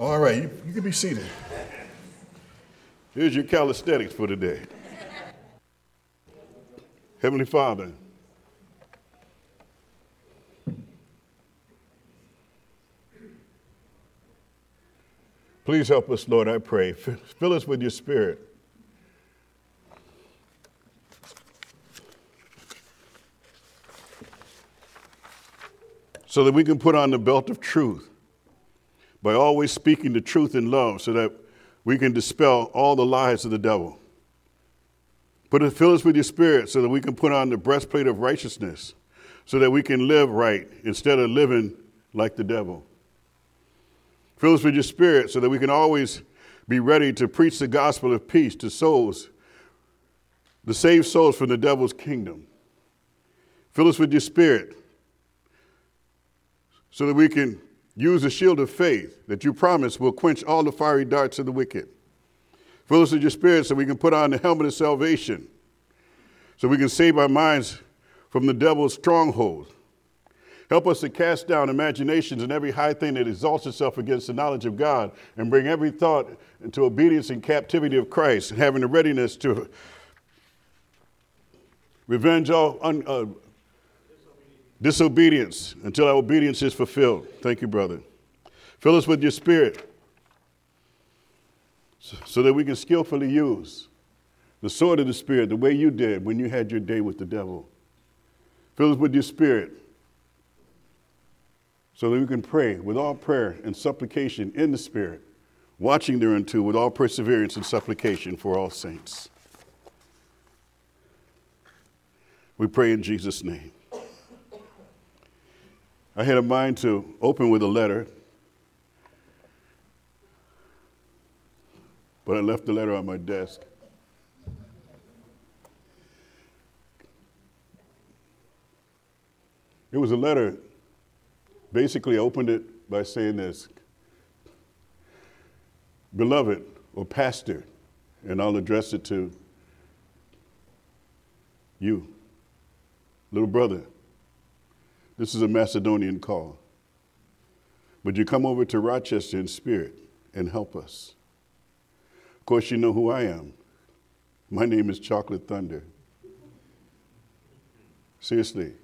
All right, you can be seated. Here's your calisthenics for today. Heavenly Father, please help us, Lord, I pray. Fill us with your Spirit. So that we can put on the belt of truth by always speaking the truth in love so that we can dispel all the lies of the devil. Fill us with your Spirit so that we can put on the breastplate of righteousness so that we can live right instead of living like the devil. Fill us with your Spirit so that we can always be ready to preach the gospel of peace to souls, the saved souls from the devil's kingdom. Fill us with your Spirit so that we can use the shield of faith that you promised will quench all the fiery darts of the wicked. Fill us with your Spirit so we can put on the helmet of salvation, so we can save our minds from the devil's stronghold. Help us to cast down imaginations and every high thing that exalts itself against the knowledge of God, and bring every thought into obedience and captivity of Christ, and having the readiness to revenge all disobedience until our obedience is fulfilled. Thank you, brother. Fill us with your Spirit so that we can skillfully use the sword of the Spirit the way you did when you had your day with the devil. Fill us with your Spirit so that we can pray with all prayer and supplication in the Spirit, watching thereunto with all perseverance and supplication for all saints. We pray in Jesus' name. I had a mind to open with a letter, but I left the letter on my desk. It was a letter. Basically, I opened it by saying this: beloved, or pastor, and I'll address it to you, little brother. This is a Macedonian call. Would you come over to Rochester in spirit and help us? Of course, you know who I am. My name is Chocolate Thunder. Seriously,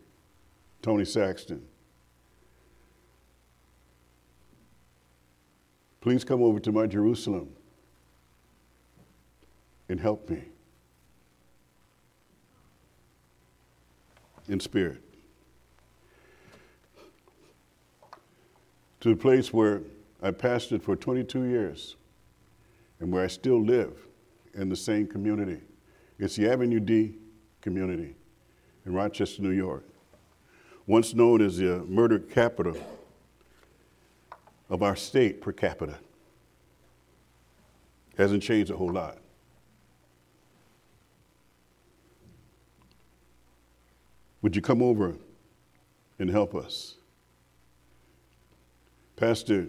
Tony Saxton. Please come over to my Jerusalem and help me in spirit. To the place where I pastored for 22 years and where I still live in the same community. It's the Avenue D community in Rochester, New York, once known as the murder capital of our state per capita. Hasn't changed a whole lot. Would you come over and help us? Pastor,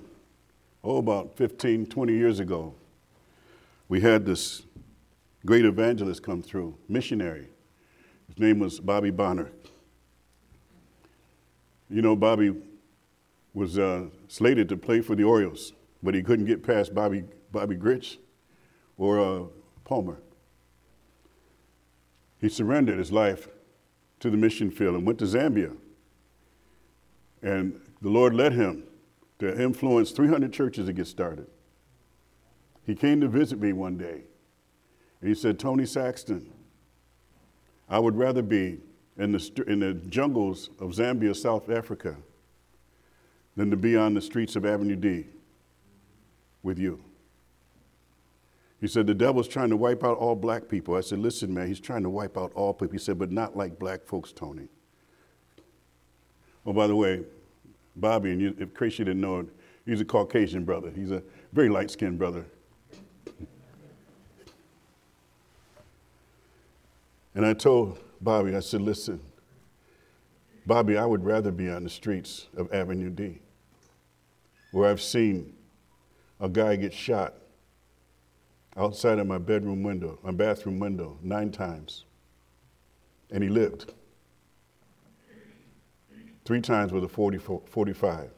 about 15, 20 years ago, we had this great evangelist come through, missionary. His name was Bobby Bonner. You know, Bobby was slated to play for the Orioles, but he couldn't get past Bobby Gritz or Palmer. He surrendered his life to the mission field and went to Zambia. And the Lord led him to influence 300 churches to get started. He came to visit me one day, and he said, Tony Saxton, I would rather be in the jungles of Zambia, South Africa, than to be on the streets of Avenue D with you. He said, the devil's trying to wipe out all black people. I said, listen, man, he's trying to wipe out all people. He said, but not like black folks, Tony. Oh, by the way, Bobby, and in case you didn't know it, he's a Caucasian brother. He's a very light-skinned brother. And I told Bobby, I said, listen, Bobby, I would rather be on the streets of Avenue D, where I've seen a guy get shot outside of my bathroom window, 9 times. And he lived. 3 times with a .45.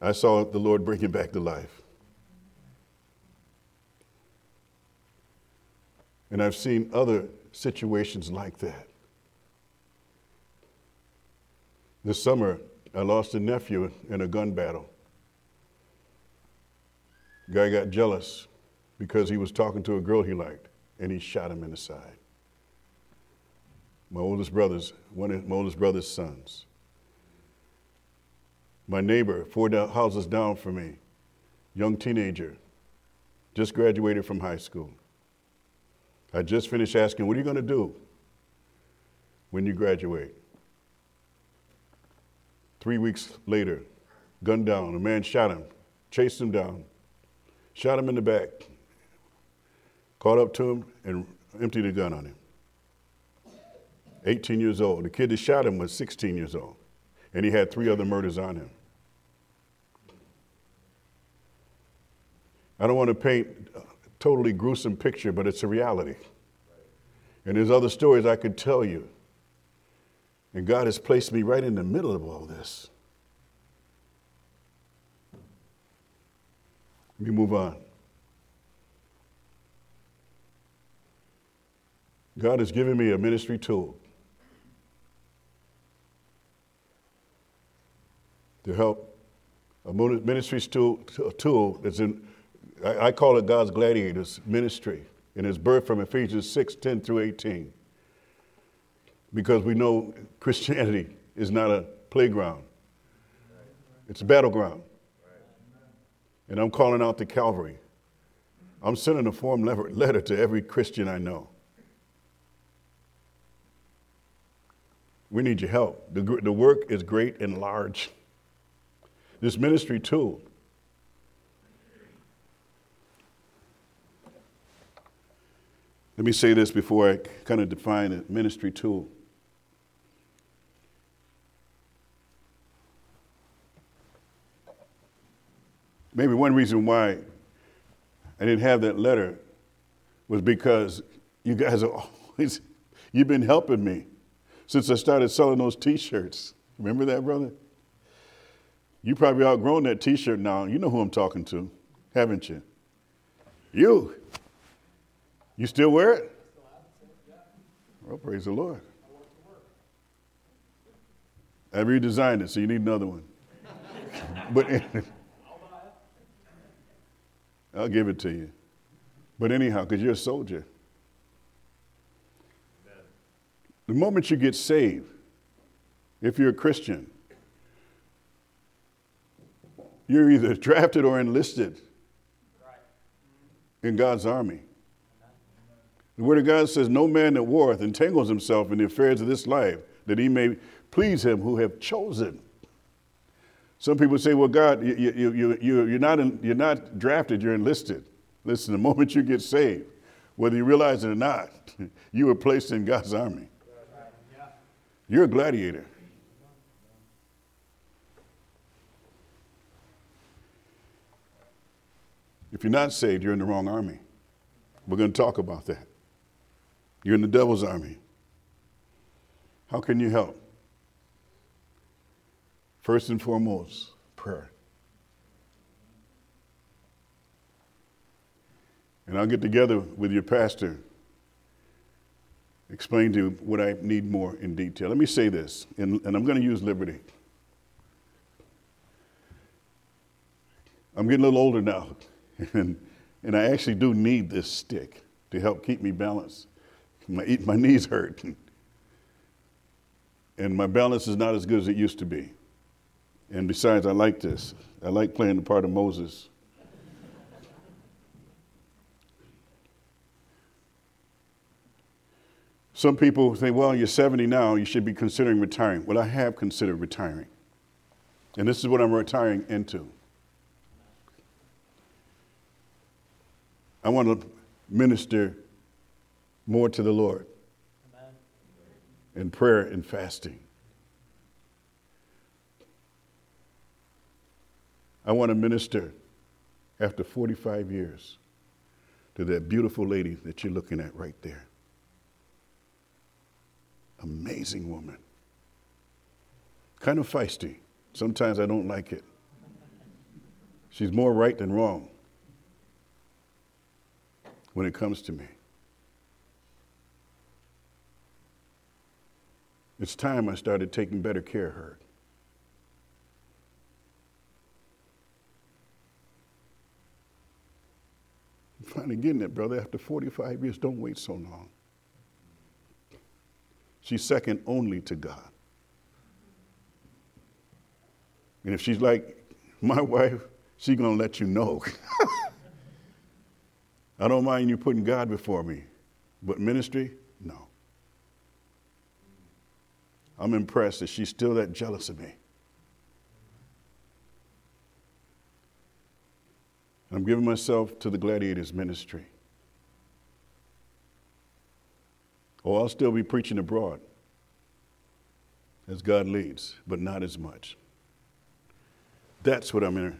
I saw the Lord bring him back to life. And I've seen other situations like that. This summer, I lost a nephew in a gun battle. The guy got jealous because he was talking to a girl he liked, and he shot him in the side. One of my oldest brother's sons. My neighbor, 4 houses down from me, young teenager, just graduated from high school. I just finished asking, what are you going to do when you graduate? 3 weeks later, gunned down, a man shot him, chased him down, shot him in the back, caught up to him and emptied a gun on him. 18 years old. The kid that shot him was 16 years old, and he had 3 other murders on him. I don't want to paint a totally gruesome picture, but it's a reality. And there's other stories I could tell you. And God has placed me right in the middle of all this. Let me move on. God has given me a ministry tool to help, a ministry tool that's in, I call it God's Gladiators ministry, and it's birthed from Ephesians 6:10 through 18. Because we know Christianity is not a playground. It's a battleground. And I'm calling out to Calvary. I'm sending a form letter to every Christian I know. We need your help. The work is great and large. This ministry tool. Let me say this before I kind of define a ministry tool. Maybe one reason why I didn't have that letter was because you guys are always, you've been helping me since I started selling those t-shirts. Remember that, brother? You probably outgrown that t-shirt now. You know who I'm talking to, haven't you? You still wear it? Well, praise the Lord. I redesigned it, so you need another one. But I'll give it to you. But anyhow, because you're a soldier. The moment you get saved, if you're a Christian, you're either drafted or enlisted in God's army. The Word of God says, no man that warreth entangles himself in the affairs of this life, that he may please him who have chosen. Some people say, well, God, you're not drafted, you're enlisted. Listen, the moment you get saved, whether you realize it or not, you were placed in God's army. You're a gladiator. If you're not saved, you're in the wrong army. We're going to talk about that. You're in the devil's army. How can you help? First and foremost, prayer. And I'll get together with your pastor, explain to you what I need more in detail. Let me say this, and I'm going to use liberty. I'm getting a little older now, and I actually do need this stick to help keep me balanced. My knees hurt, and my balance is not as good as it used to be. And besides, I like this. I like playing the part of Moses. Some people think, well, you're 70 now, you should be considering retiring. Well, I have considered retiring. And this is what I'm retiring into. I want to minister more to the Lord. Amen. In prayer and fasting. I want to minister after 45 years to that beautiful lady that you're looking at right there. Amazing woman. Kind of feisty. Sometimes I don't like it. She's more right than wrong when it comes to me. It's time I started taking better care of her. I'm finally getting it, brother. After 45 years, don't wait so long. She's second only to God. And if she's like my wife, she's going to let you know. I don't mind you putting God before me, but ministry, no. I'm impressed that she's still that jealous of me. I'm giving myself to the Gladiators ministry. Or I'll still be preaching abroad as God leads, but not as much. That's what I'm in.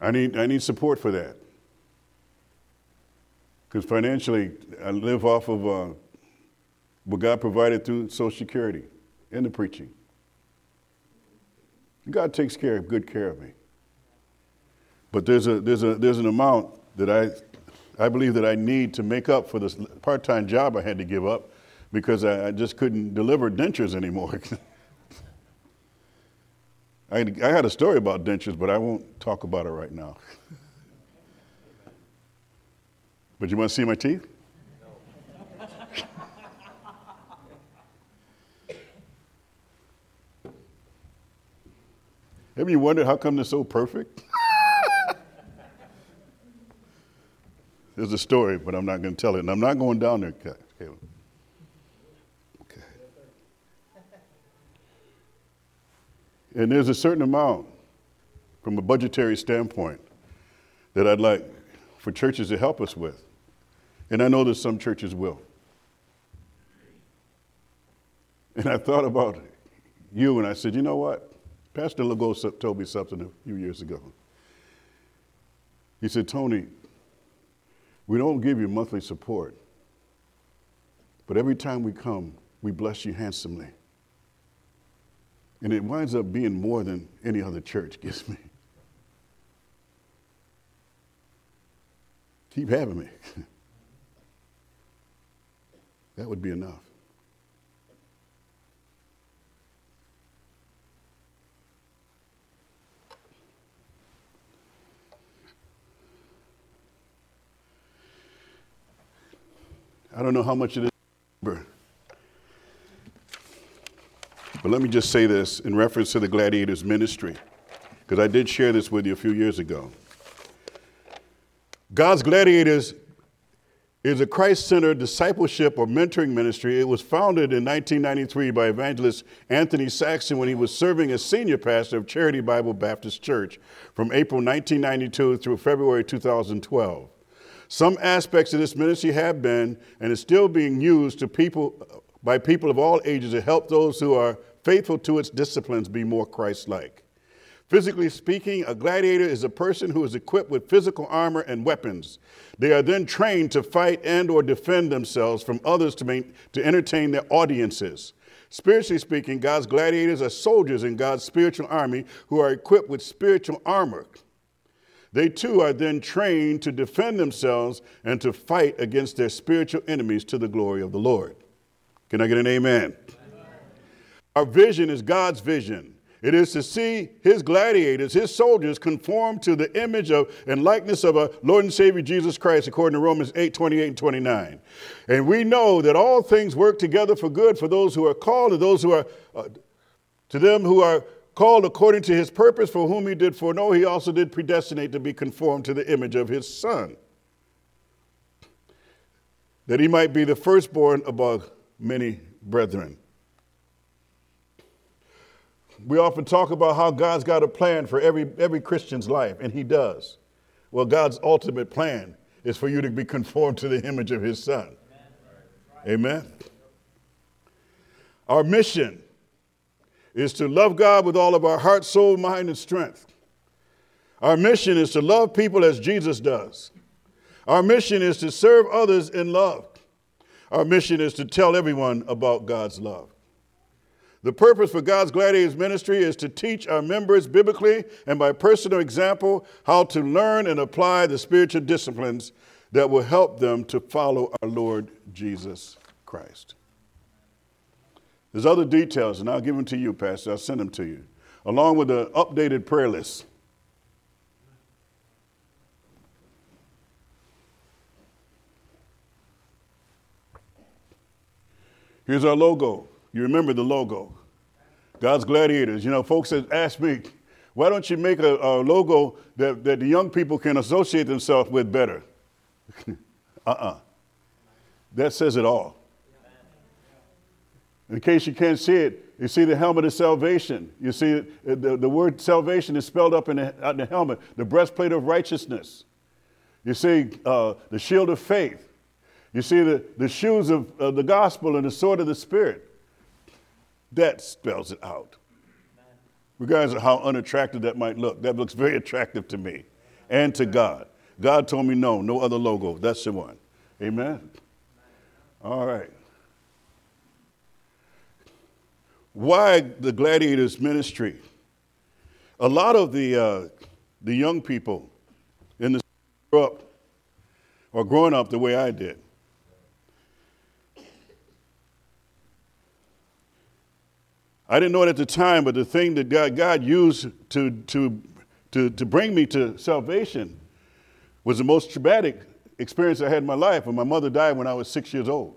I need support for that. Because financially, I live off of what God provided through Social Security and the preaching. God takes good care of me. But there's an amount that I believe that I need to make up for this part-time job I had to give up because I just couldn't deliver dentures anymore. I had a story about dentures, but I won't talk about it right now. But you want to see my teeth? No. Have you wondered how come they're so perfect? There's a story, but I'm not going to tell it. And I'm not going down there, Caleb. Okay. And there's a certain amount, from a budgetary standpoint, that I'd like for churches to help us with. And I know that some churches will. And I thought about you, and I said, you know what? Pastor Legault told me something a few years ago. He said, Tony, we don't give you monthly support, but every time we come, we bless you handsomely. And it winds up being more than any other church gives me. Keep having me. That would be enough. I don't know how much it is, but let me just say this in reference to the Gladiators ministry, because I did share this with you a few years ago. God's Gladiators is a Christ-centered discipleship or mentoring ministry. It was founded in 1993 by evangelist Anthony Saxton when he was serving as senior pastor of Charity Bible Baptist Church from April 1992 through February 2012. Some aspects of this ministry have been and is still being used by people of all ages to help those who are faithful to its disciplines be more Christ-like. Physically speaking, a gladiator is a person who is equipped with physical armor and weapons. They are then trained to fight and or defend themselves from others to entertain their audiences. Spiritually speaking, God's gladiators are soldiers in God's spiritual army who are equipped with spiritual armor. They too are then trained to defend themselves and to fight against their spiritual enemies to the glory of the Lord. Can I get an amen? Amen. Our vision is God's vision. It is to see his gladiators, his soldiers, conform to the image of and likeness of our Lord and Savior Jesus Christ, according to Romans 8:28 and 29. And we know that all things work together for good for those who are called, and those who are to them who are called according to his purpose, for whom he did foreknow, he also did predestinate to be conformed to the image of his Son, that he might be the firstborn above many brethren. We often talk about how God's got a plan for every Christian's life, and he does. Well, God's ultimate plan is for you to be conformed to the image of his Son. Amen. Amen. Our mission is to love God with all of our heart, soul, mind, and strength. Our mission is to love people as Jesus does. Our mission is to serve others in love. Our mission is to tell everyone about God's love. The purpose for God's Gladiators ministry is to teach our members biblically and by personal example how to learn and apply the spiritual disciplines that will help them to follow our Lord Jesus Christ. There's other details, and I'll give them to you, Pastor. I'll send them to you, along with an updated prayer list. Here's our logo. You remember the logo. God's Gladiators. You know, folks have asked me, why don't you make a logo that the young people can associate themselves with better? That says it all. In case you can't see it, you see the helmet of salvation. You see the word salvation is spelled up in the helmet, the breastplate of righteousness. You see the shield of faith. You see the shoes of the gospel and the sword of the Spirit. That spells it out. Regardless of how unattractive that might look, that looks very attractive to me and to God. God told me no other logo. That's the one. Amen? All right. Why the Gladiators ministry? A lot of the young people in the grew up or growing up the way I did. I didn't know it at the time, but the thing that God used to bring me to salvation was the most traumatic experience I had in my life. When my mother died when I was 6 years old,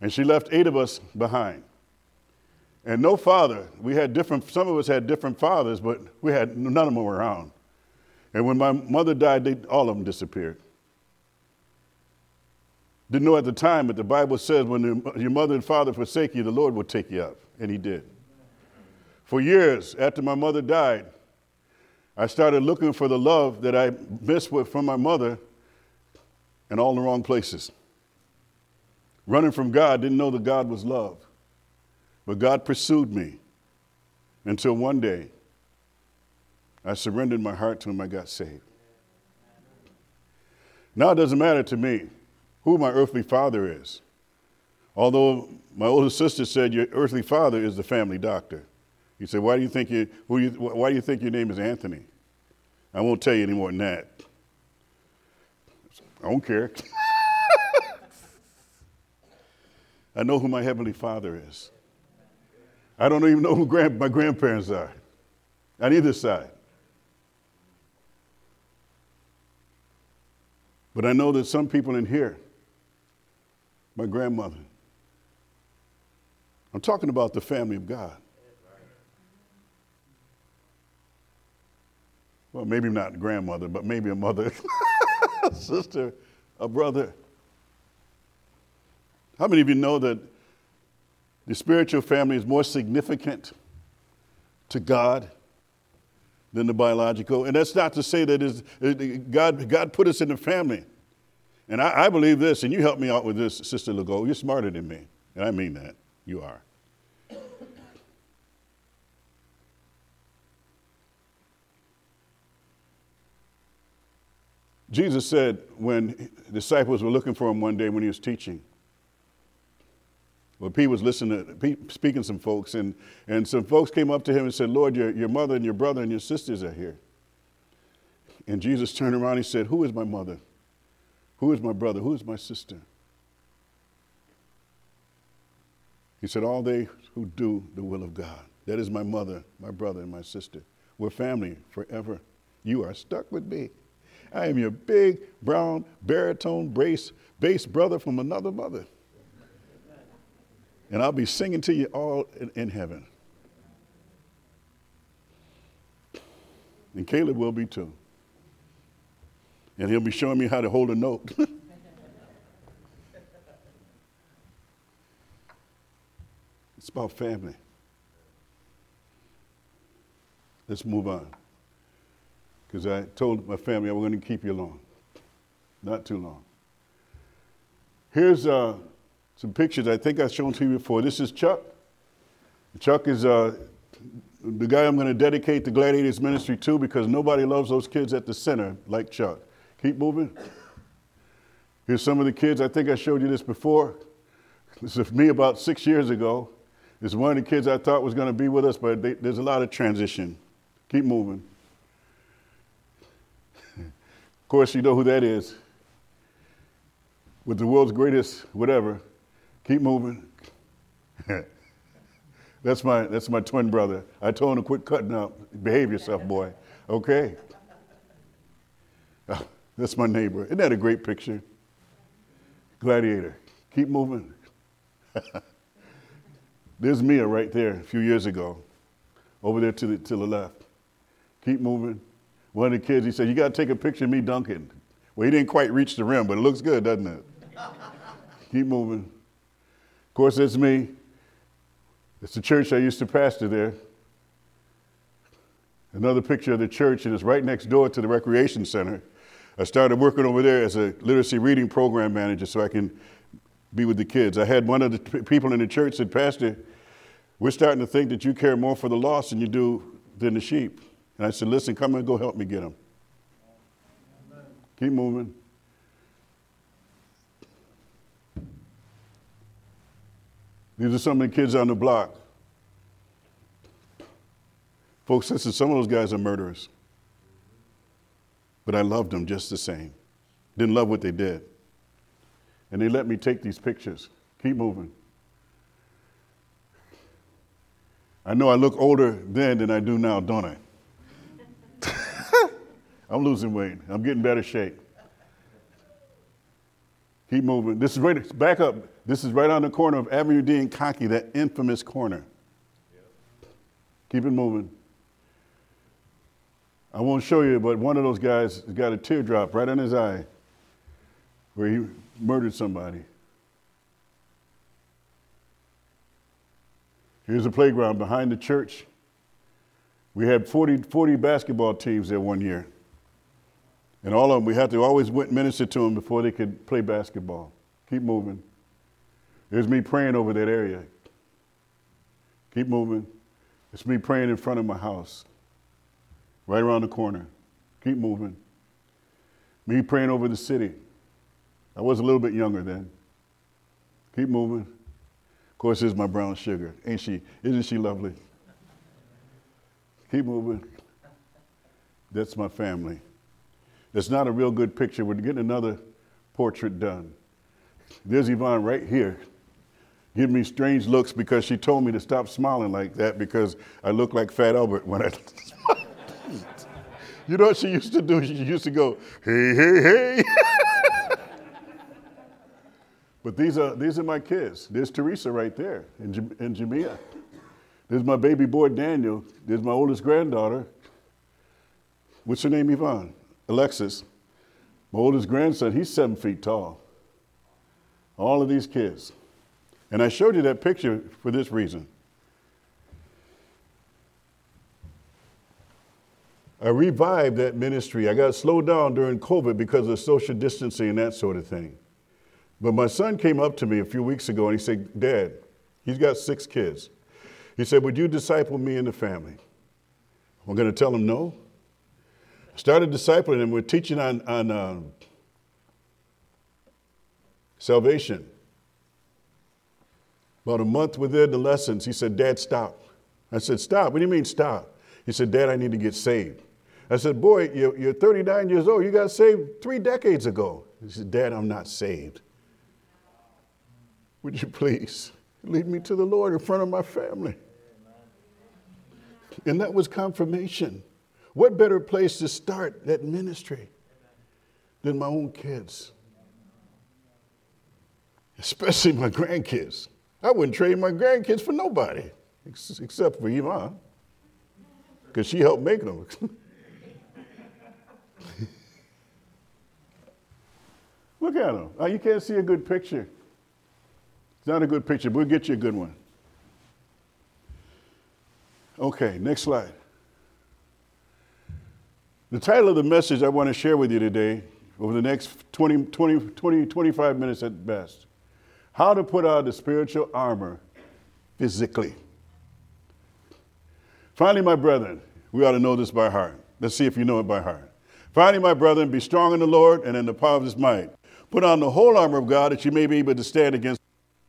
and she left 8 of us behind. And no father. We had some of us had different fathers, but we had none of them were around. And when my mother died, all of them disappeared. Didn't know at the time, but the Bible says when your mother and father forsake you, the Lord will take you up. And he did. For years after my mother died, I started looking for the love that I missed from my mother in all the wrong places. Running from God, didn't know that God was love. But God pursued me until one day I surrendered my heart to him. I got saved. Now it doesn't matter to me who my earthly father is. Although my older sister said your earthly father is the family doctor. He said, why do you think your name is Anthony? I won't tell you any more than that. I don't care. I know who my heavenly father is. I don't even know who my grandparents are on either side. But I know that some people in here, my grandmother, I'm talking about the family of God. Well, maybe not grandmother, but maybe a mother, a sister, a brother. How many of you know that the spiritual family is more significant to God than the biological? And that's not to say that God put us in the family. And I believe this, and you help me out with this, Sister Legault. You're smarter than me, and I mean that. You are. Jesus said when disciples were looking for him one day when he was teaching, well, Pete was listening to speaking to some folks, and some folks came up to him and said, Lord, your mother and your brother and your sisters are here. And Jesus turned around and he said, who is my mother? Who is my brother? Who is my sister? He said, all they who do the will of God. That is my mother, my brother, and my sister. We're family forever. You are stuck with me. I am your big, brown, baritone bass brother from another mother. And I'll be singing to you all in heaven. And Caleb will be too. And he'll be showing me how to hold a note. It's about family. Let's move on. Because I told my family I was going to keep you long. Not too long. Here's some pictures I think I've shown to you before. This is Chuck. Chuck is the guy I'm going to dedicate the Gladiators ministry to because nobody loves those kids at the center like Chuck. Keep moving. Here's some of the kids. I think I showed you this before. This is me about 6 years ago. It's one of the kids I thought was going to be with us, but there's a lot of transition. Keep moving. Of course, you know who that is. With the world's greatest whatever. Keep moving. That's my twin brother. I told him to quit cutting up. Behave yourself, boy. Okay. Oh, that's my neighbor. Isn't that a great picture? Gladiator. Keep moving. There's Mia right there a few years ago. Over there to the left. Keep moving. One of the kids, he said, you got to take a picture of me dunking. Well, he didn't quite reach the rim, but it looks good, doesn't it? Keep moving. Of course, it's me. It's the church I used to pastor there. Another picture of the church, and it's right next door to the recreation center. I started working over there as a literacy reading program manager so I can be with the kids. I had one of the people in the church said, Pastor, we're starting to think that you care more for the lost than you do than the sheep. And I said, listen, come and go help me get them. Amen. Keep moving. These are some of the kids on the block. Folks, listen, some of those guys are murderers. But I loved them just the same. Didn't love what they did. And they let me take these pictures. Keep moving. I know I look older then than I do now, don't I? I'm losing weight. I'm getting better shape. Keep moving. This is right, back up. This is right on the corner of Avenue D and Conkey, that infamous corner. Yep. Keep it moving. I won't show you, but one of those guys got a teardrop right in his eye where he murdered somebody. Here's a playground behind the church. We had 40 basketball teams there one year. And all of them, we had to always minister to them before they could play basketball. Keep moving. There's me praying over that area. Keep moving. It's me praying in front of my house. Right around the corner. Keep moving. Me praying over the city. I was a little bit younger then. Keep moving. Of course, there's my brown sugar. Ain't she? Isn't she lovely? Keep moving. That's my family. It's not a real good picture. We're getting another portrait done. There's Yvonne right here. Giving me strange looks because she told me to stop smiling like that because I look like Fat Albert when I smile. You know what she used to do? She used to go, hey, hey, hey. But these are my kids. There's Teresa right there in Jamia. There's my baby boy, Daniel. There's my oldest granddaughter. What's her name, Yvonne? Alexis. My oldest grandson, he's 7 feet tall. All of these kids. And I showed you that picture for this reason. I revived that ministry. I got slowed down during COVID because of social distancing and that sort of thing. But my son came up to me a few weeks ago and he said, Dad, he's got 6 kids. He said, would you disciple me and the family? I'm going to tell him no. I started discipling him. We're teaching on salvation. About a month within the lessons, he said, Dad, stop. I said, stop? What do you mean stop? He said, Dad, I need to get saved. I said, boy, you're 39 years old. You got saved 3 decades ago. He said, Dad, I'm not saved. Would you please lead me to the Lord in front of my family? And that was confirmation. What better place to start that ministry than my own kids? Especially my grandkids. I wouldn't trade my grandkids for nobody, except for Yvonne, because she helped make them. Look at them. Oh, you can't see a good picture. It's not a good picture, but we'll get you a good one. Okay, next slide. The title of the message I want to share with you today, over the next 25 minutes at best, how to put on the spiritual armor physically. Finally, my brethren, we ought to know this by heart. Let's see if you know it by heart. Finally, my brethren, be strong in the Lord and in the power of his might. Put on the whole armor of God that you may be able to stand against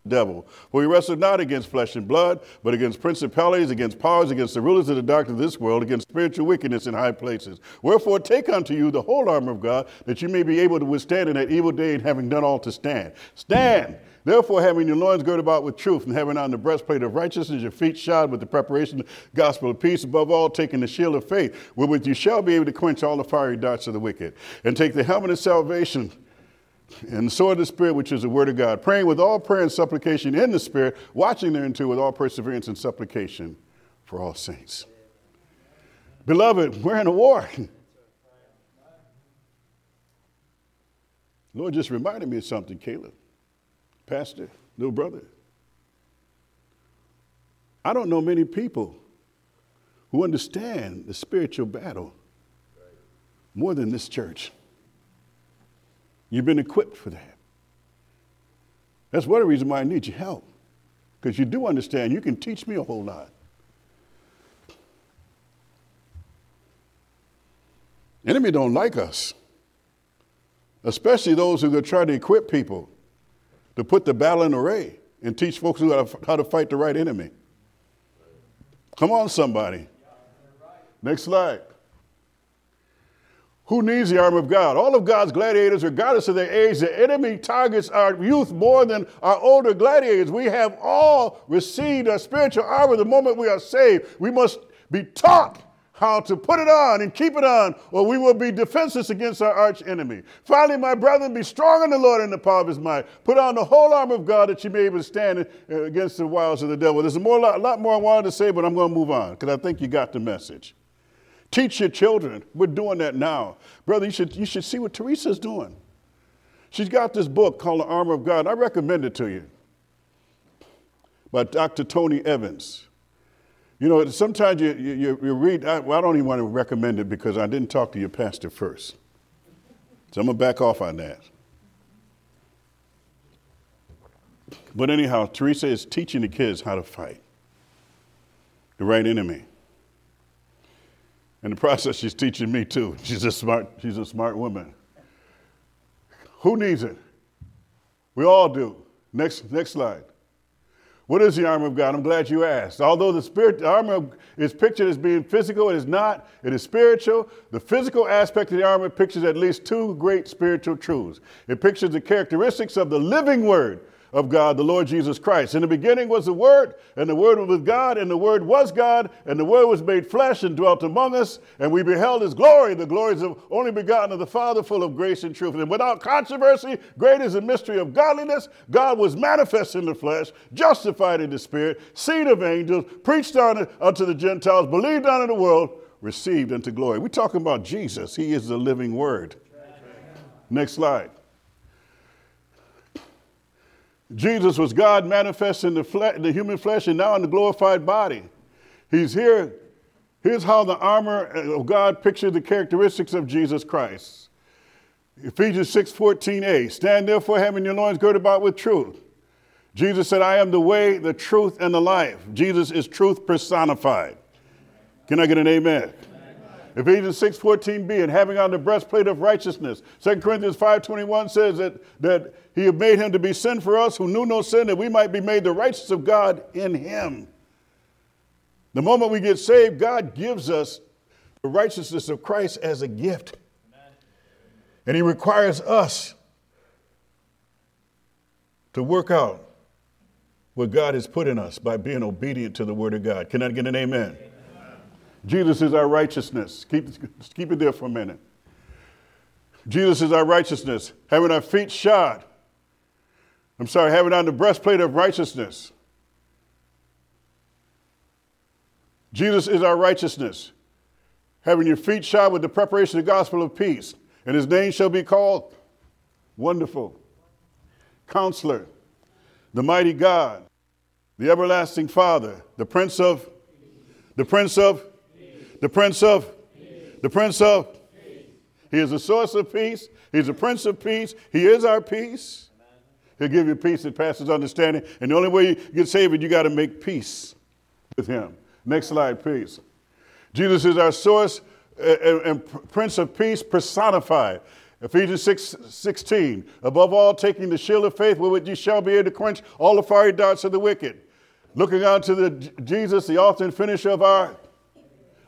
devil. For we wrestle not against flesh and blood, but against principalities, against powers, against the rulers of the darkness of this world, against spiritual wickedness in high places. Wherefore take unto you the whole armor of God, that you may be able to withstand in that evil day, and having done all to stand. Stand! Therefore, having your loins girded about with truth, and having on the breastplate of righteousness, your feet shod with the preparation of the gospel of peace, above all, taking the shield of faith, wherewith you shall be able to quench all the fiery darts of the wicked, and take the helmet of salvation, and the sword of the Spirit, which is the word of God, praying with all prayer and supplication in the Spirit, watching thereunto with all perseverance and supplication for all saints. Beloved, we're in a war. The Lord just reminded me of something, Caleb. Pastor, little brother, I don't know many people who understand the spiritual battle more than this church. You've been equipped for that. That's one of the reasons why I need your help, because you do understand. You can teach me a whole lot. The enemy don't like us, especially those who are trying to equip people to put the battle in array and teach folks how to fight the right enemy. Come on, somebody. Next slide. Who needs the armor of God? All of God's gladiators, regardless of their age, the enemy targets our youth more than our older gladiators. We have all received our spiritual armor the moment we are saved. We must be taught how to put it on and keep it on, or we will be defenseless against our arch enemy. Finally, my brethren, be strong in the Lord and the power of his might. Put on the whole armor of God that you may be able to stand against the wiles of the devil. There's a lot more I wanted to say, but I'm going to move on because I think you got the message. Teach your children. We're doing that now. Brother, you should see what Teresa's doing. She's got this book called The Armor of God. I recommend it to you by Dr. Tony Evans. You know, sometimes you read, I don't even want to recommend it because I didn't talk to your pastor first. So I'm going to back off on that. But anyhow, Teresa is teaching the kids how to fight the right enemy. In the process, she's teaching me too. She's a smart woman. Who needs it? We all do. Next slide. What is the armor of God? I'm glad you asked. Although the armor is pictured as being physical, it is not. It is spiritual. The physical aspect of the armor pictures at least two great spiritual truths. It pictures the characteristics of the living Word of God, the Lord Jesus Christ. In the beginning was the Word, and the Word was with God, and the Word was God, and the Word was made flesh and dwelt among us, and we beheld his glory, the glories of only begotten of the Father, full of grace and truth. And without controversy, great is the mystery of godliness. God was manifest in the flesh, justified in the Spirit, seen of angels, preached unto the Gentiles, believed unto the world, received unto glory. We're talking about Jesus. He is the living Word. Next slide. Jesus was God manifest in the human flesh and now in the glorified body. He's here. Here's how the armor of God pictures the characteristics of Jesus Christ. Ephesians 6:14a. Stand therefore, having your loins girded about with truth. Jesus said, I am the way, the truth, and the life. Jesus is truth personified. Can I get an amen? Ephesians 6:14b, and having on the breastplate of righteousness. 2 Corinthians 5:21 says that he had made him to be sin for us who knew no sin, that we might be made the righteousness of God in him. The moment we get saved, God gives us the righteousness of Christ as a gift. Amen. And he requires us to work out what God has put in us by being obedient to the word of God. Can I get an amen? Jesus is our righteousness. Keep it there for a minute. Jesus is our righteousness. Having our feet shod. Having on the breastplate of righteousness. Jesus is our righteousness. Having your feet shod with the preparation of the gospel of peace. And his name shall be called Wonderful, Counselor, the Mighty God, the Everlasting Father, the Prince of Peace. He is the source of peace. He's the Prince of Peace. He is our peace. He'll give you peace that passes understanding. And the only way you get saved, you got to make peace with him. Next slide, please. Jesus is our source and Prince of Peace personified. Ephesians 6:16. Above all, taking the shield of faith, with which ye shall be able to quench all the fiery darts of the wicked. Looking unto the Jesus, the author and finisher of our...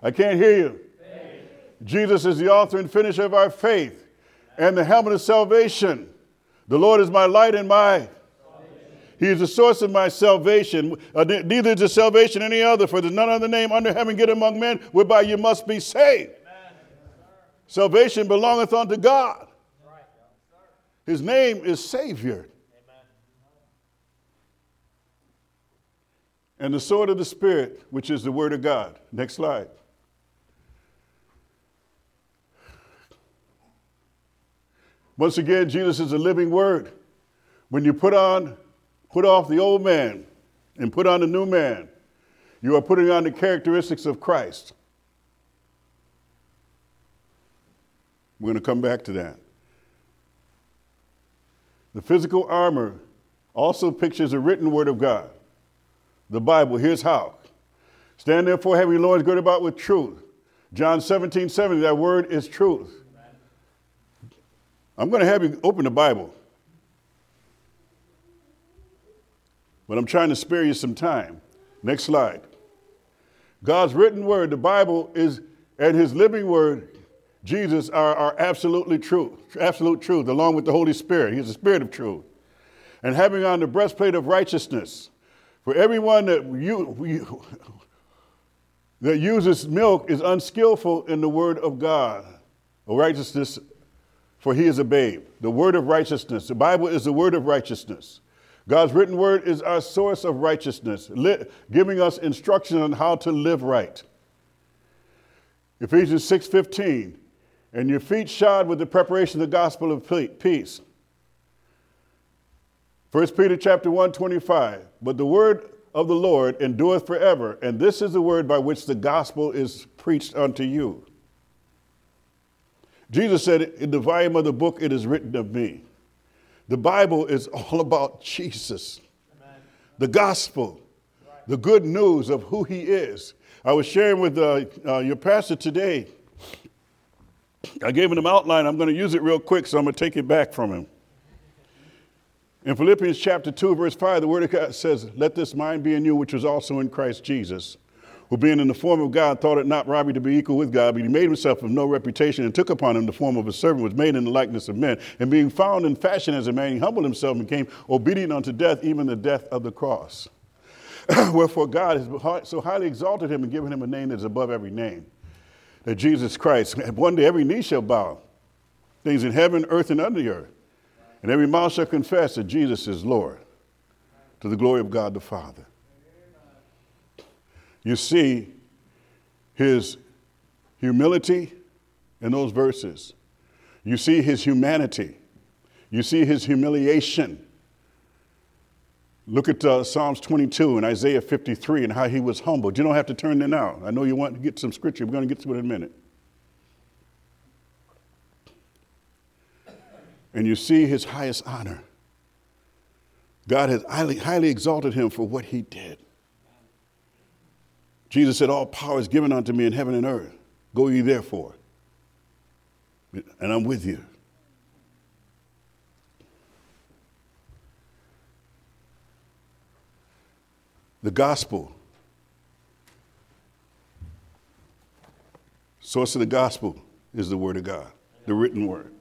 I can't hear you. Faith. Jesus is the author and finisher of our faith, and the helmet of salvation. The Lord is my light and my... He is the source of my salvation. Neither is the salvation any other, for there's none other name under heaven given among men whereby you must be saved. Amen. Salvation belongeth unto God. Right. His name is Savior. Amen. And the sword of the Spirit, which is the Word of God. Next slide. Once again, Jesus is a living Word. When you put off the old man and put on the new man, you are putting on the characteristics of Christ. We're going to come back to that. The physical armor also pictures the written word of God, the Bible. Here's how. Stand therefore, having your loins girded about with truth. John 17:7, that word is truth. I'm going to have you open the Bible, but I'm trying to spare you some time. Next slide. God's written word, the Bible, is, and his living word, Jesus, are absolutely true, absolute truth, along with the Holy Spirit. He's the Spirit of truth. And having on the breastplate of righteousness, for everyone that uses milk is unskillful in the word of God, or righteousness, for he is a babe. The word of righteousness. The Bible is the word of righteousness. God's written word is our source of righteousness, giving us instruction on how to live right. Ephesians 6:15, and your feet shod with the preparation of the gospel of peace. 1 Peter chapter 1:25, but the word of the Lord endureth forever, and this is the word by which the gospel is preached unto you. Jesus said, in the volume of the book it is written of me. The Bible is all about Jesus, Amen. The gospel, right. The good news of who he is. I was sharing with your pastor today. I gave him an outline. I'm going to use it real quick, so I'm going to take it back from him. In Philippians chapter 2, verse 5, the word of God says, let this mind be in you, which was also in Christ Jesus, who being in the form of God, thought it not robbery to be equal with God, but he made himself of no reputation, and took upon him the form of a servant, was made in the likeness of men. And being found in fashion as a man, he humbled himself and became obedient unto death, even the death of the cross. Wherefore God has so highly exalted him and given him a name that is above every name, that Jesus Christ, one day every knee shall bow, things in heaven, earth, and under the earth, and every mouth shall confess that Jesus is Lord, to the glory of God the Father. You see his humility in those verses. You see his humanity. You see his humiliation. Look at Psalms 22 and Isaiah 53 and how he was humbled. You don't have to turn there now. I know you want to get some scripture. We're going to get to it in a minute. And you see his highest honor. God has highly exalted him for what he did. Jesus said, all power is given unto me in heaven and earth. Go ye therefore, and I'm with you. The gospel. Source of the gospel is the word of God, the written word.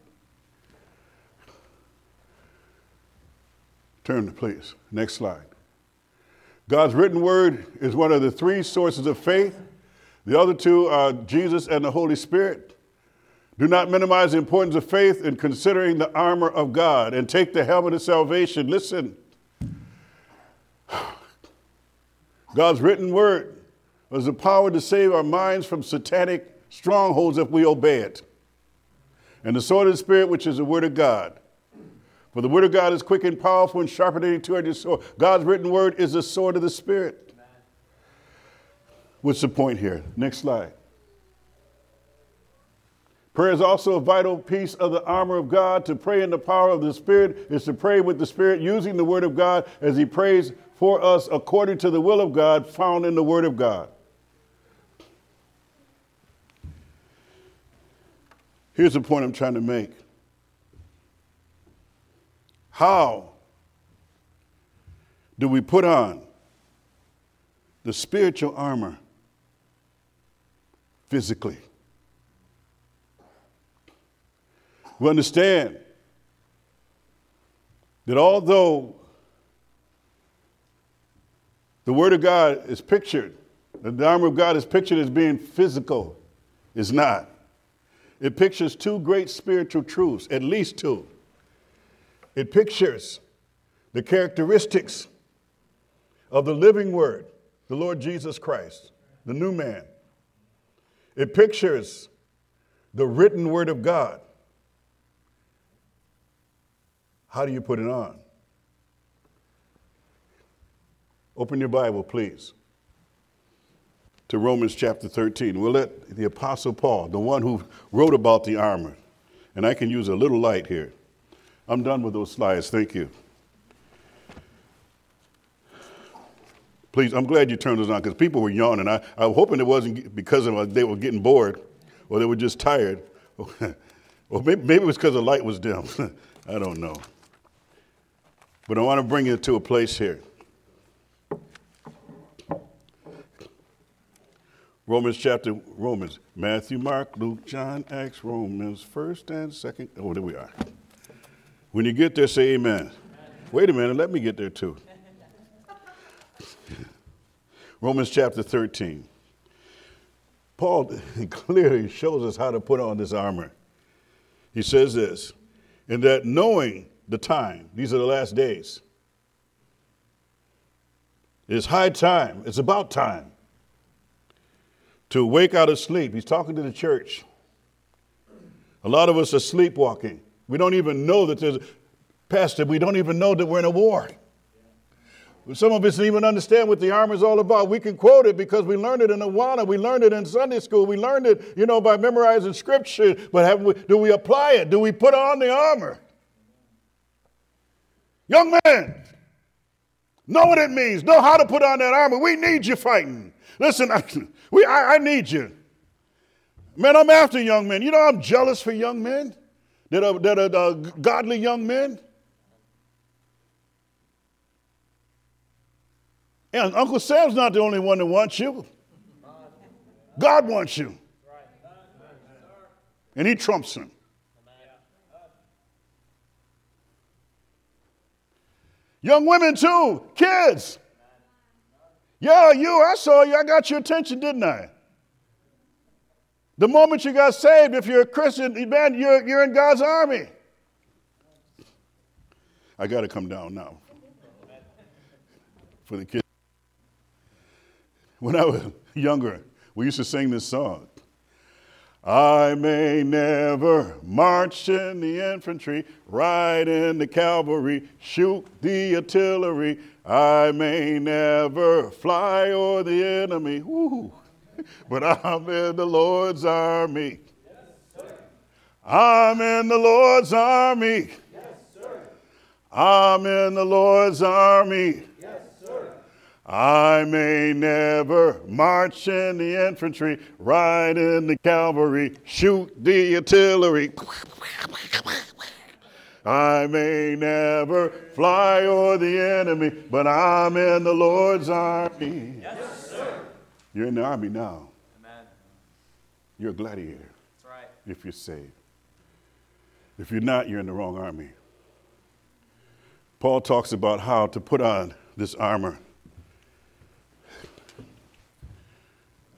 Turn, please. Next slide. God's written word is one of the three sources of faith. The other two are Jesus and the Holy Spirit. Do not minimize the importance of faith in considering the armor of God, and take the helmet of salvation. Listen, God's written word has the power to save our minds from satanic strongholds if we obey it. And the sword of the Spirit, which is the word of God. For the word of God is quick and powerful and sharper than any two-edged sword. God's written word is the sword of the Spirit. Amen. What's the point here? Next slide. Prayer is also a vital piece of the armor of God. To pray in the power of the Spirit is to pray with the Spirit, using the word of God as he prays for us according to the will of God found in the word of God. Here's the point I'm trying to make. How do we put on the spiritual armor physically? We understand that although the Word of God is pictured, the armor of God is pictured as being physical, it's not. It pictures two great spiritual truths, at least two. It pictures the characteristics of the living Word, the Lord Jesus Christ, the new man. It pictures the written Word of God. How do you put it on? Open your Bible, please, to Romans chapter 13. We'll let the Apostle Paul, the one who wrote about the armor, and I can use a little light here. I'm done with those slides. Thank you. Please, I'm glad you turned those on because people were yawning. I was hoping it wasn't because of they were getting bored or they were just tired. Or maybe it was because the light was dim. I don't know. But I want to bring you to a place here. Romans, Matthew, Mark, Luke, John, Acts, Romans, 1st and 2nd. Oh, there we are. When you get there, say amen. Amen. Wait a minute, let me get there too. Romans chapter 13. Paul clearly shows us how to put on this armor. He says this, and that knowing the time, these are the last days. It's high time, it's about time to wake out of sleep. He's talking to the church. A lot of us are sleepwalking. We don't even know that there's, Pastor, we don't even know that we're in a war. Some of us don't even understand what the armor is all about. We can quote it because we learned it in Awana. We learned it in Sunday school. We learned it, by memorizing scripture. But do we apply it? Do we put on the armor? Young men, know what it means. Know how to put on that armor. We need you fighting. Listen, I need you. Man, I'm after young men. I'm jealous for young men that are godly young men. And Uncle Sam's not the only one that wants you. God wants you. And he trumps him. Young women too, kids. Yeah, I saw you. I got your attention, didn't I? The moment you got saved, if you're a Christian, man, you're in God's army. I got to come down now for the kids. When I was younger, we used to sing this song. I may never march in the infantry, ride in the cavalry, shoot the artillery. I may never fly o'er the enemy, woo, but I'm in the Lord's army. Yes, sir. I'm in the Lord's army. Yes, sir. I'm in the Lord's army. I may never march in the infantry, ride in the cavalry, shoot the artillery. I may never fly o'er the enemy, but I'm in the Lord's army. Yes, sir. You're in the army now. Amen. You're a gladiator. That's right. If you're saved. If you're not, you're in the wrong army. Paul talks about how to put on this armor.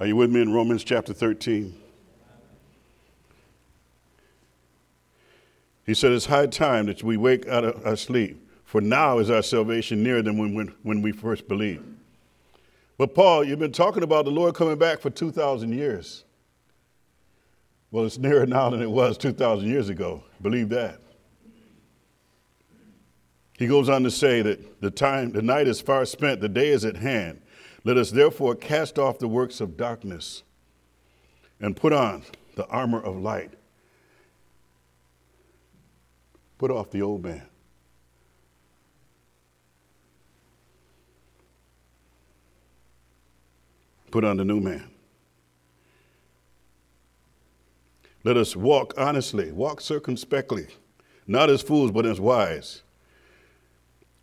Are you with me in Romans chapter 13? He said, it's high time that we wake out of our sleep, for now is our salvation nearer than when we first believed. But Paul, you've been talking about the Lord coming back for 2,000 years. Well, it's nearer now than it was 2,000 years ago. Believe that. He goes on to say that the night is far spent, the day is at hand. Let us therefore cast off the works of darkness and put on the armor of light. Put off the old man. Put on the new man. Let us walk honestly, walk circumspectly, not as fools but as wise,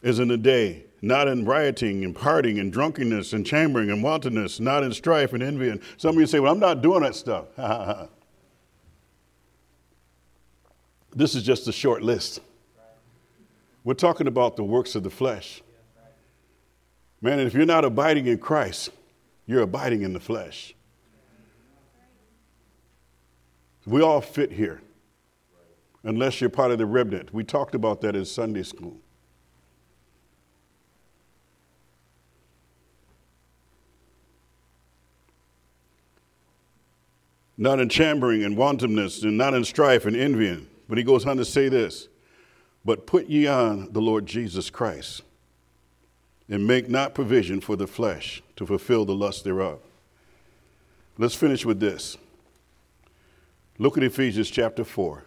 is in the day, not in rioting and partying and drunkenness and chambering and wantonness, not in strife and envy. And some of you say, well, I'm not doing that stuff. This is just a short list. We're talking about the works of the flesh. Man, if you're not abiding in Christ, you're abiding in the flesh. We all fit here, unless you're part of the remnant. We talked about that in Sunday school. Not in chambering and wantonness, and not in strife and envying. But he goes on to say this, but put ye on the Lord Jesus Christ, and make not provision for the flesh to fulfill the lust thereof. Let's finish with this. Look at Ephesians chapter 4.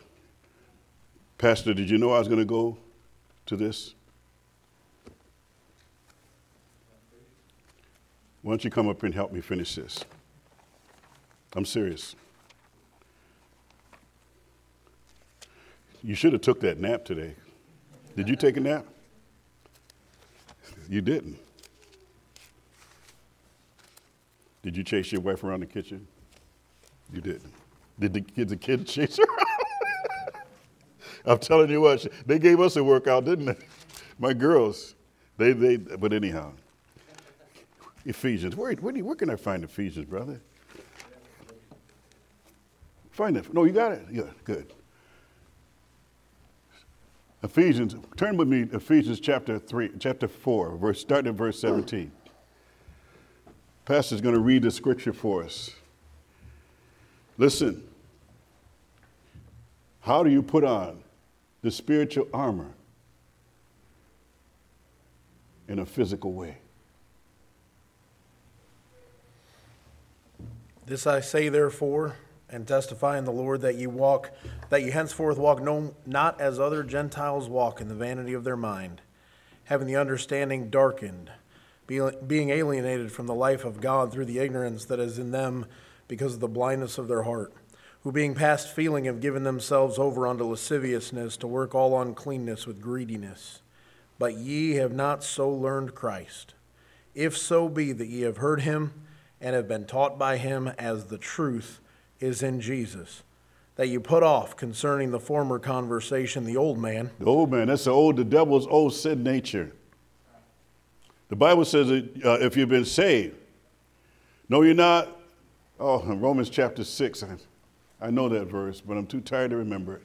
Pastor, did you know I was going to go to this? Why don't you come up and help me finish this? I'm serious. You should have took that nap today. Did you take a nap? You didn't. Did you chase your wife around the kitchen? You didn't. Did the kids chase her around? I'm telling you what, they gave us a workout, didn't they? My girls, but anyhow. Ephesians, where can I find Ephesians, brother? Find it. No, you got it? Yeah, good. Ephesians, turn with me, Ephesians chapter 4, starting at verse 17. Pastor's going to read the scripture for us. Listen, how do you put on the spiritual armor in a physical way? This I say, therefore, and testify in the Lord that ye henceforth walk not as other Gentiles walk in the vanity of their mind, having the understanding darkened, being alienated from the life of God through the ignorance that is in them because of the blindness of their heart, who being past feeling have given themselves over unto lasciviousness to work all uncleanness with greediness. But ye have not so learned Christ, if so be that ye have heard him and have been taught by him as the truth is in Jesus, that you put off concerning the former conversation the old man. The old man, that's the devil's old sin nature. The Bible says that if you've been saved, no, you're not. Oh, in Romans chapter 6, I know that verse, but I'm too tired to remember it.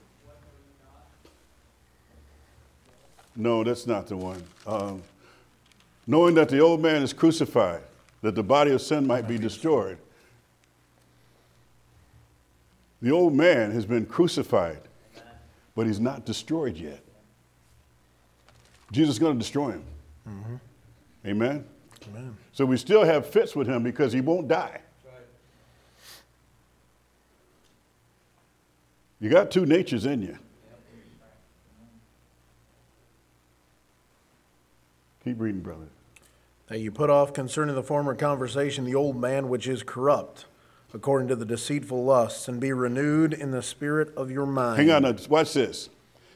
No, that's not the one. Knowing that the old man is crucified, that the body of sin might be destroyed. The old man has been crucified, but he's not destroyed yet. Jesus is going to destroy him. Mm-hmm. Amen? Amen? So we still have fits with him because he won't die. Right. You got two natures in you. Keep reading, brother. That you put off concerning the former conversation the old man which is corrupt, according to the deceitful lusts, and be renewed in the spirit of your mind. Hang on, watch this.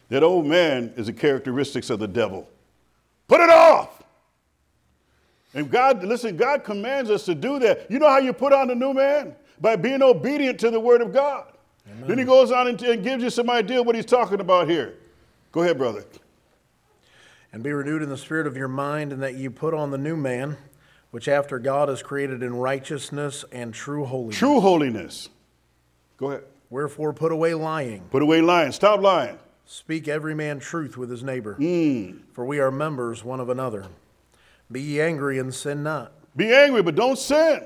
That old man is the characteristics of the devil. Put it off! And God, listen, God commands us to do that. You know how you put on the new man? By being obedient to the word of God. Amen. Then he goes on and gives you some idea of what he's talking about here. Go ahead, brother. And be renewed in the spirit of your mind, and that you put on the new man, which after God is created in righteousness and true holiness. True holiness. Go ahead. Wherefore put away lying. Put away lying. Stop lying. Speak every man truth with his neighbor. For we are members one of another. Be ye angry and sin not. Be angry, but don't sin.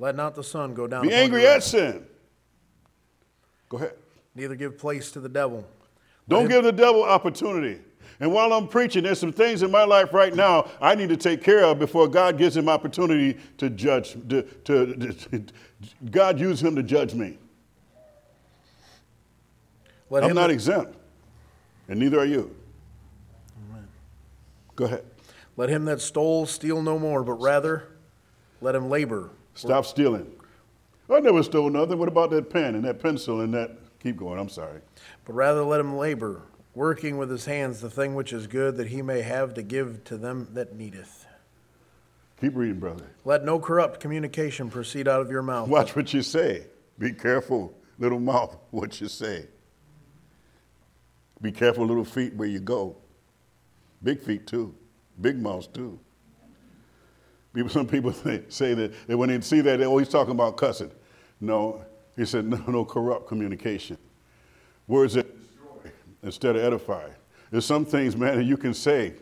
Let not the sun go down. Be angry at sin. Go ahead. Neither give place to the devil. Don't give the devil opportunity. And while I'm preaching, there's some things in my life right now I need to take care of before God gives him opportunity to judge. God use him to judge me. I'm not exempt, and neither are you. Amen. Go ahead. Let him that stole steal no more, but rather let him labor. Stop stealing. I never stole nothing. What about that pen and that pencil and that? Keep going. I'm sorry. But rather let him labor. working with his hands the thing which is good, that he may have to give to them that needeth. Keep reading, brother. Let no corrupt communication proceed out of your mouth. Watch what you say. Be careful, little mouth, what you say. Be careful, little feet, where you go. Big feet, too. Big mouths, too. Some people say that when they see that, he's talking about cussing. No, he said, no corrupt communication. Words that destroy instead of edify. There's some things, man, that you can say.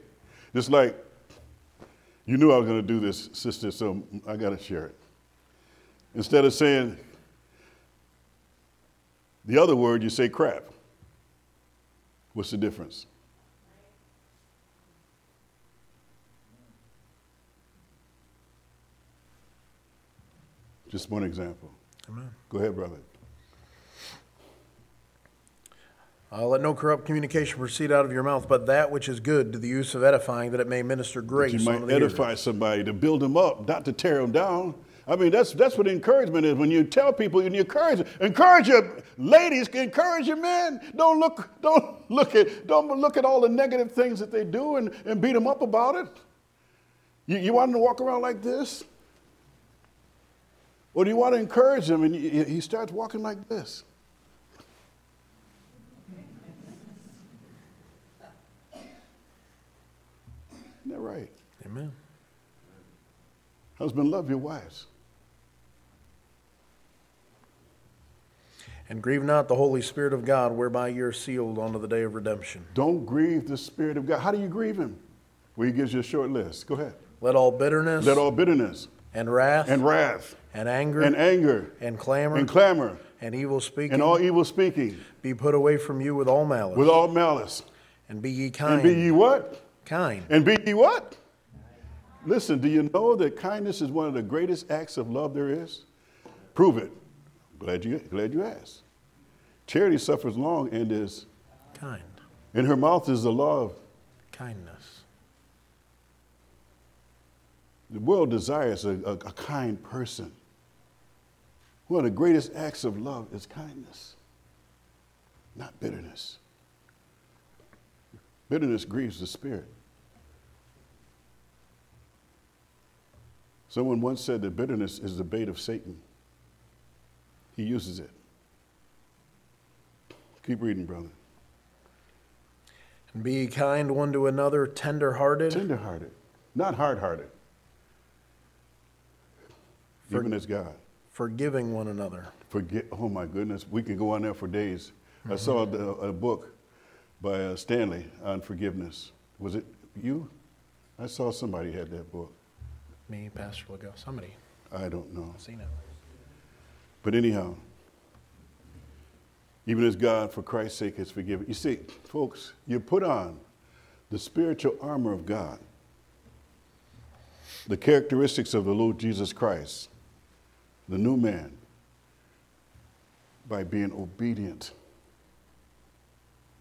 Just like, you knew I was going to do this, sister, so I got to share it. Instead of saying the other word, you say crap. What's the difference? Just one example. Amen. Go ahead, brother. Let no corrupt communication proceed out of your mouth, but that which is good to the use of edifying, that it may minister grace. That you might edify somebody, to build them up, not to tear them down. I mean, that's what encouragement is. When you tell people, and you encourage your ladies, encourage your men. Don't look at all the negative things that they do and beat them up about it. You want them to walk around like this? Or do you want to encourage him? And he starts walking like this. Isn't that right? Amen. Husband, love your wives. And grieve not the Holy Spirit of God, whereby you're sealed unto the day of redemption. Don't grieve the Spirit of God. How do you grieve him? Well, he gives you a short list. Go ahead. Let all bitterness. And wrath. And anger. And clamor. And evil speaking. And all evil speaking. Be put away from you with all malice. And be ye kind. And be ye what? Listen, do you know that kindness is one of the greatest acts of love there is? Prove it. Glad you asked. Charity suffers long and is kind. In her mouth is the law of kindness. The world desires a kind person. One of the greatest acts of love is kindness, not bitterness. Bitterness grieves the spirit. Someone once said that bitterness is the bait of Satan. He uses it. Keep reading, brother. And be kind one to another, tender-hearted. Not hard-hearted. Even as God. Forgiving one another. Oh, my goodness. We could go on there for days. Mm-hmm. I saw a book by Stanley on forgiveness. Was it you? I saw somebody had that book. Me, Pastor Legault, somebody. I don't know. I've seen it. But anyhow, even as God, for Christ's sake, has forgiven. You see, folks, you put on the spiritual armor of God, the characteristics of the Lord Jesus Christ, the new man, by being obedient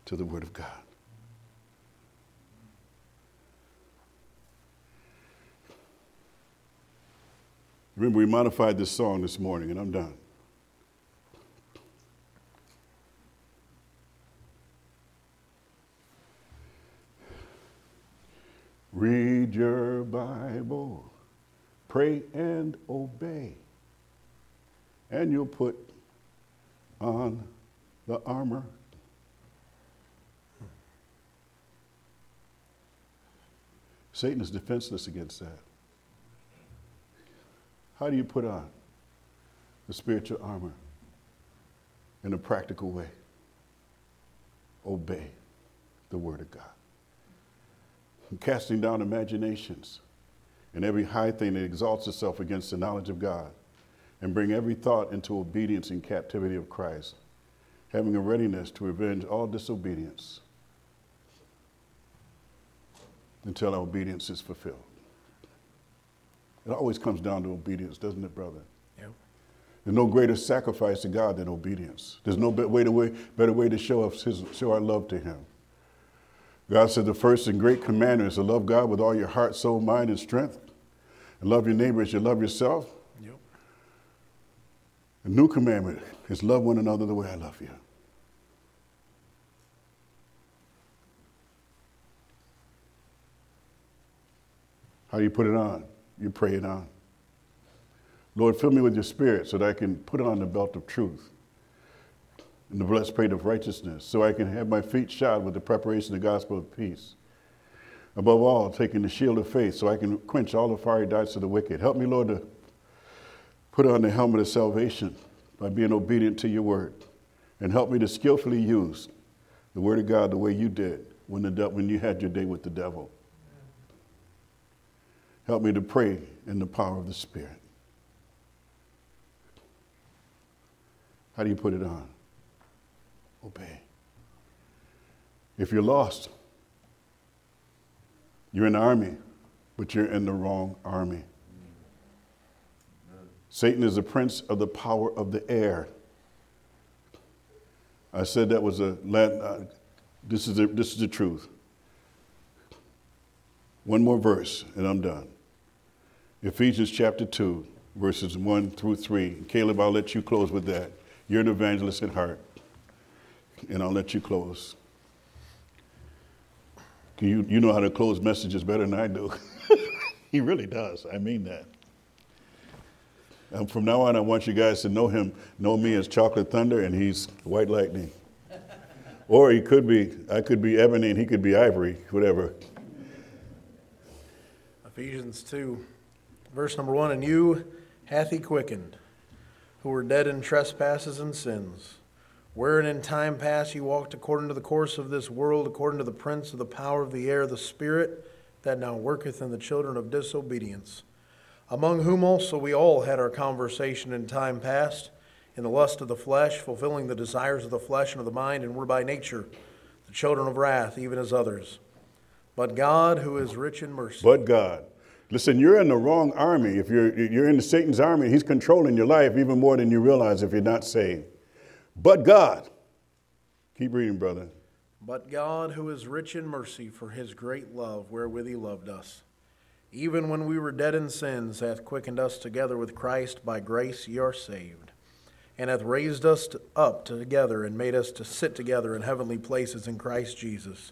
to the Word of God. Remember, we modified this song this morning, and I'm done. Read your Bible, pray and obey, and you'll put on the armor. Satan is defenseless against that. How do you put on the spiritual armor in a practical way? Obey the Word of God. And casting down imaginations and every high thing that exalts itself against the knowledge of God, and bring every thought into obedience and captivity of Christ, having a readiness to revenge all disobedience until our obedience is fulfilled. It always comes down to obedience, doesn't it, brother? Yep. There's no greater sacrifice to God than obedience. There's no better way to show our love to him. God said the first and great commandment is to love God with all your heart, soul, mind, and strength. And love your neighbor as you love yourself. Yep. The new commandment is love one another the way I love you. How do you put it on? You pray it on. Lord, fill me with your spirit so that I can put on the belt of truth and the breastplate of righteousness, so I can have my feet shod with the preparation of the gospel of peace. Above all, taking the shield of faith so I can quench all the fiery darts of the wicked. Help me, Lord, to put on the helmet of salvation by being obedient to your word. And help me to skillfully use the word of God the way you did when you had your day with the devil. Help me to pray in the power of the Spirit. How do you put it on? Obey. If you're lost, you're in the army, but you're in the wrong army. Amen. Satan is the prince of the power of the air. I said that was this is the truth. One more verse, and I'm done. Ephesians chapter 2, verses 1 through 3. Caleb, I'll let you close with that. You're an evangelist at heart, and I'll let you close. You know how to close messages better than I do. He really does. I mean that. And from now on, I want you guys to know him, know me as Chocolate Thunder, and he's White Lightning. Or I could be Ebony, and he could be Ivory, whatever. Ephesians 2, verse number 1, and you hath he quickened, who were dead in trespasses and sins, wherein in time past you walked according to the course of this world, according to the prince of the power of the air, the spirit that now worketh in the children of disobedience, among whom also we all had our conversation in time past, in the lust of the flesh, fulfilling the desires of the flesh and of the mind, and were by nature the children of wrath, even as others. But God, who is rich in mercy. But God. Listen, you're in the wrong army. If you're in Satan's army, he's controlling your life even more than you realize if you're not saved. But God. Keep reading, brother. But God, who is rich in mercy, for his great love wherewith he loved us, even when we were dead in sins, hath quickened us together with Christ. By grace ye are saved. And hath raised us up together and made us to sit together in heavenly places in Christ Jesus,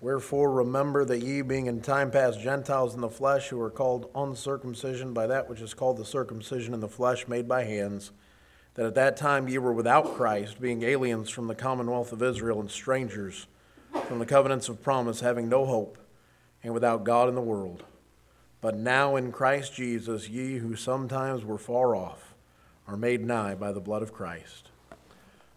Wherefore remember that ye, being in time past Gentiles in the flesh, who are called uncircumcision by that which is called the circumcision in the flesh made by hands, that at that time ye were without Christ, being aliens from the commonwealth of Israel and strangers from the covenants of promise, having no hope, and without God in the world. But now in Christ Jesus, ye who sometimes were far off are made nigh by the blood of Christ.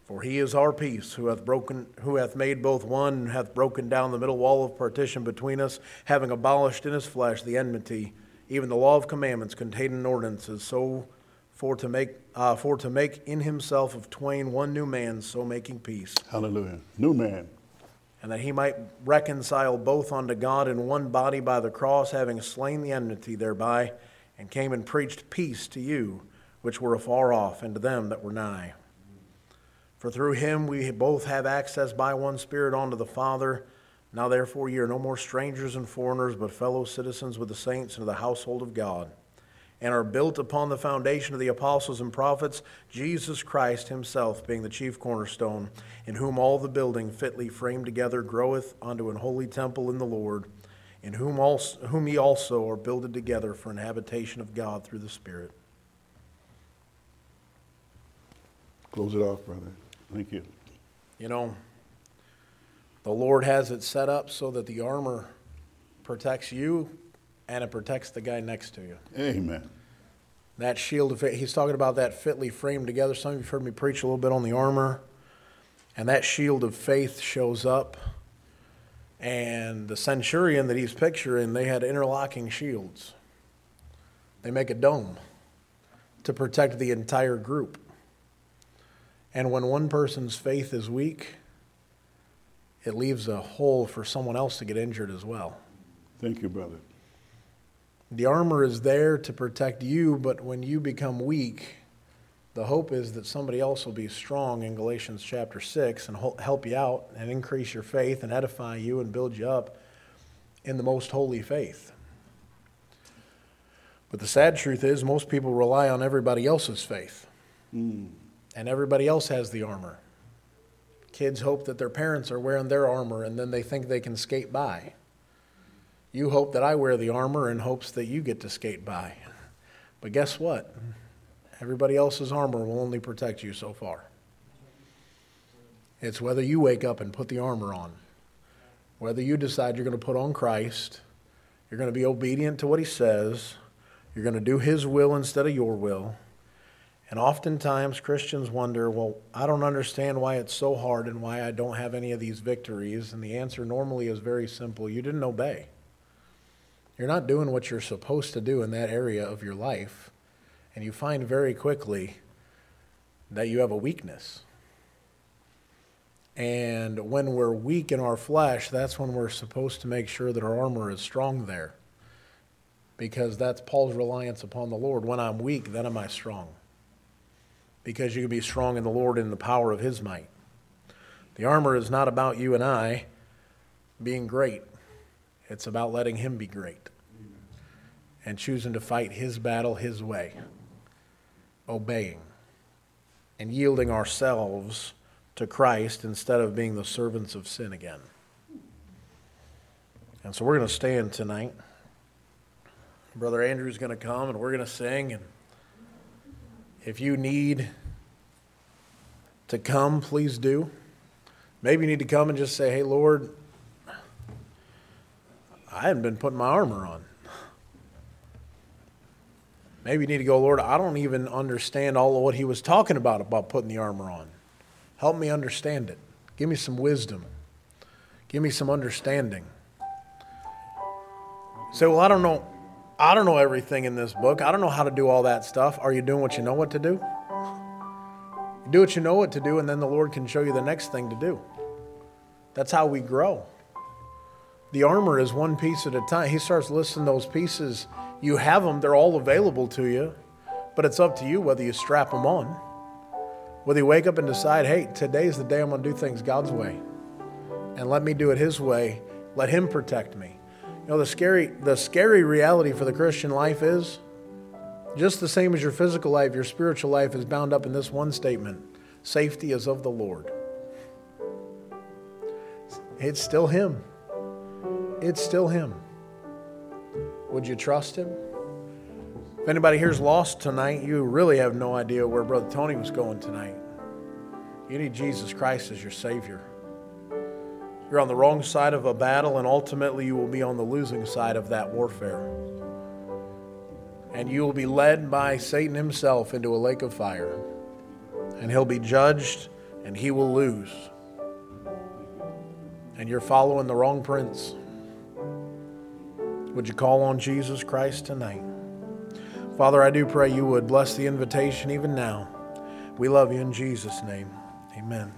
For he is our peace, who hath made both one, and hath broken down the middle wall of partition between us, having abolished in his flesh the enmity, even the law of commandments contained in ordinances, so for to make in himself of twain one new man, so making peace. Hallelujah. New man. And that he might reconcile both unto God in one body by the cross, having slain the enmity thereby, and came and preached peace to you, which were afar off, and to them that were nigh. For through him we both have access by one Spirit unto the Father. Now therefore ye are no more strangers and foreigners, but fellow citizens with the saints and of the household of God, and are built upon the foundation of the apostles and prophets, Jesus Christ himself being the chief cornerstone, in whom all the building fitly framed together groweth unto an holy temple in the Lord, in whom ye also are builded together for an habitation of God through the Spirit. Close it off, brother. Thank you. You know, the Lord has it set up so that the armor protects you and it protects the guy next to you. Amen. That shield of faith, he's talking about that fitly framed together. Some of you have heard me preach a little bit on the armor. And that shield of faith shows up. And the centurion that he's picturing, they had interlocking shields. They make a dome to protect the entire group. And when one person's faith is weak, it leaves a hole for someone else to get injured as well. Thank you, brother. The armor is there to protect you, but when you become weak, the hope is that somebody else will be strong in Galatians chapter 6 and help you out and increase your faith and edify you and build you up in the most holy faith. But the sad truth is most people rely on everybody else's faith. And everybody else has the armor. Kids hope that their parents are wearing their armor and then they think they can skate by. You hope that I wear the armor in hopes that you get to skate by. But guess what? Everybody else's armor will only protect you so far. It's whether you wake up and put the armor on. Whether you decide you're going to put on Christ, you're going to be obedient to what he says, you're going to do his will instead of your will. And oftentimes Christians wonder, well, I don't understand why it's so hard and why I don't have any of these victories. And the answer normally is very simple. You didn't obey. You're not doing what you're supposed to do in that area of your life. And you find very quickly that you have a weakness. And when we're weak in our flesh, that's when we're supposed to make sure that our armor is strong there. Because that's Paul's reliance upon the Lord. When I'm weak, then am I strong. Because you can be strong in the Lord in the power of his might. The armor is not about you and I being great. It's about letting him be great and choosing to fight his battle his way, obeying and yielding ourselves to Christ instead of being the servants of sin again. And so we're going to stand tonight. Brother Andrew's going to come and we're going to sing. And if you need to come, please do. Maybe you need to come and just say, hey, Lord, I haven't been putting my armor on. Maybe you need to go, Lord, I don't even understand all of what he was talking about putting the armor on. Help me understand it. Give me some wisdom. Give me some understanding. Say, well, I don't know everything in this book. I don't know how to do all that stuff. Are you doing what you know what to do? You do what you know what to do, and then the Lord can show you the next thing to do. That's how we grow. The armor is one piece at a time. He starts listing those pieces. You have them. They're all available to you. But it's up to you whether you strap them on. Whether you wake up and decide, hey, today's the day I'm going to do things God's way. And let me do it his way. Let him protect me. You know, the scary reality for the Christian life is just the same as your physical life, your spiritual life is bound up in this one statement. Safety is of the Lord. It's still him. It's still him. Would you trust him? If anybody here's lost tonight, you really have no idea where Brother Tony was going tonight. You need Jesus Christ as your Savior. You're on the wrong side of a battle, and ultimately you will be on the losing side of that warfare. And you will be led by Satan himself into a lake of fire. And he'll be judged, and he will lose. And you're following the wrong prince. Would you call on Jesus Christ tonight? Father, I do pray you would bless the invitation even now. We love you in Jesus' name. Amen.